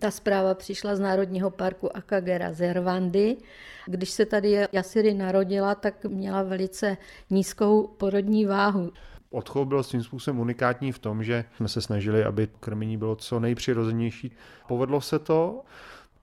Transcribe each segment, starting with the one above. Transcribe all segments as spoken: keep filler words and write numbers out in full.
Ta zpráva přišla z Národního parku Akagera z Rwandy. Když se tady Jasiri narodila, tak měla velice nízkou porodní váhu. Odchov byl svým způsobem unikátní v tom, že jsme se snažili, aby krmení bylo co nejpřirozenější. Povedlo se to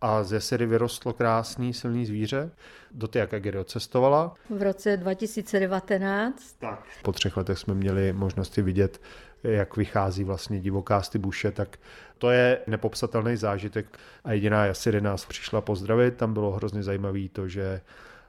a z Jasiri vyrostlo krásný, silný zvíře. Do té Akagera cestovala. V roce dva tisíce devatenáct. Tak. Po třech letech jsme měli možnosti vidět, jak vychází vlastně divoká z ty buše, tak to je nepopsatelný zážitek. A jediná Jasiri nás přišla pozdravit, tam bylo hrozně zajímavý to, že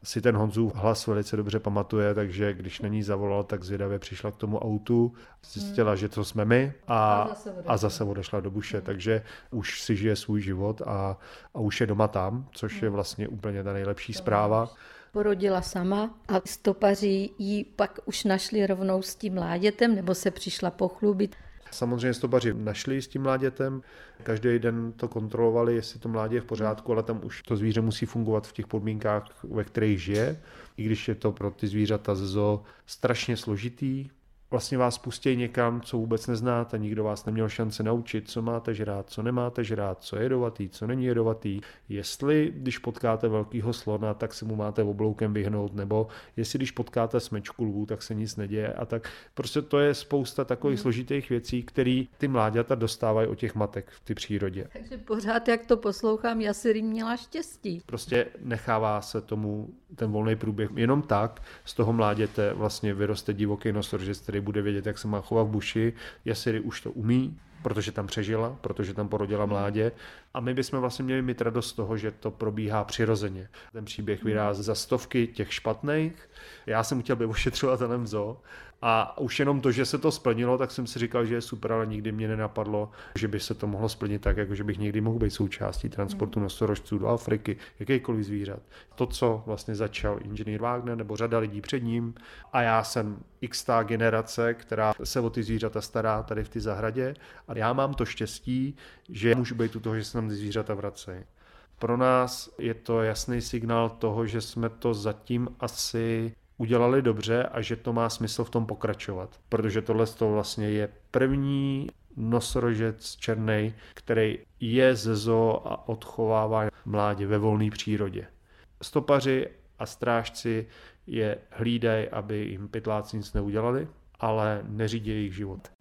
si ten Honzův hlas velice dobře pamatuje, takže když na ní zavolal, tak zvědavě přišla k tomu autu, zjistila, hmm. že to jsme my a, a, zase, odešla. a zase odešla do buše, hmm. takže už si žije svůj život a, a už je doma tam, což hmm. je vlastně úplně ta nejlepší to zpráva. Porodila sama a stopaři ji pak už našli rovnou s tím mládětem, nebo se přišla pochlubit. Samozřejmě stopaři našli s tím mládětem, každý den to kontrolovali, jestli to mládě je v pořádku, ale tam už to zvíře musí fungovat v těch podmínkách, ve kterých žije, i když je to pro ty zvířata ze zoo strašně složitý. Vlastně vás pustí někam, co vůbec neznáte, nikdo vás neměl šance naučit, co máte žrát, co nemáte žrát, co je jedovatý, co není jedovatý. Jestli, když potkáte velkýho slona, tak se mu máte obloukem vyhnout, nebo jestli, když potkáte smečku lvů, tak se nic neděje a tak. Prostě to je spousta takových hmm. složitých věcí, které ty mláďata dostávají od těch matek v té přírodě. Takže pořád, jak to poslouchám, Jasiri měla štěstí. Prostě nechává se tomu ten volný průběh. Jenom tak z toho mláděte vlastně vyroste divoký nosorožec, který bude vědět, jak se má chovat v buši. Jasiri už to umí, protože tam přežila, protože tam porodila mládě. A my bychom vlastně měli mít radost z toho, že to probíhá přirozeně. Ten příběh vyráz za stovky těch špatných. Já jsem chtěl by ošetřovat ten zoo. A už jenom to, že se to splnilo, tak jsem si říkal, že je super, ale nikdy mě nenapadlo, že by se to mohlo splnit tak, jako že bych někdy mohl být součástí transportu nosorožců do Afriky, jakýkoliv zvířat. To, co vlastně začal inženýr Vágner nebo řada lidí před ním. A já jsem xtá generace, která se o ty zvířata stará tady v té zahradě. A já mám to štěstí, že můžu být u toho, že se nám ty zvířata vracejí. Pro nás je to jasný signál toho, že jsme to zatím asi udělali dobře a že to má smysl v tom pokračovat. Protože tohle vlastně je první nosorožec černej, který je ze zoo a odchovává mládě ve volné přírodě. Stopaři a strážci je hlídají, aby jim pytláci nic neudělali, ale neřídí jejich život.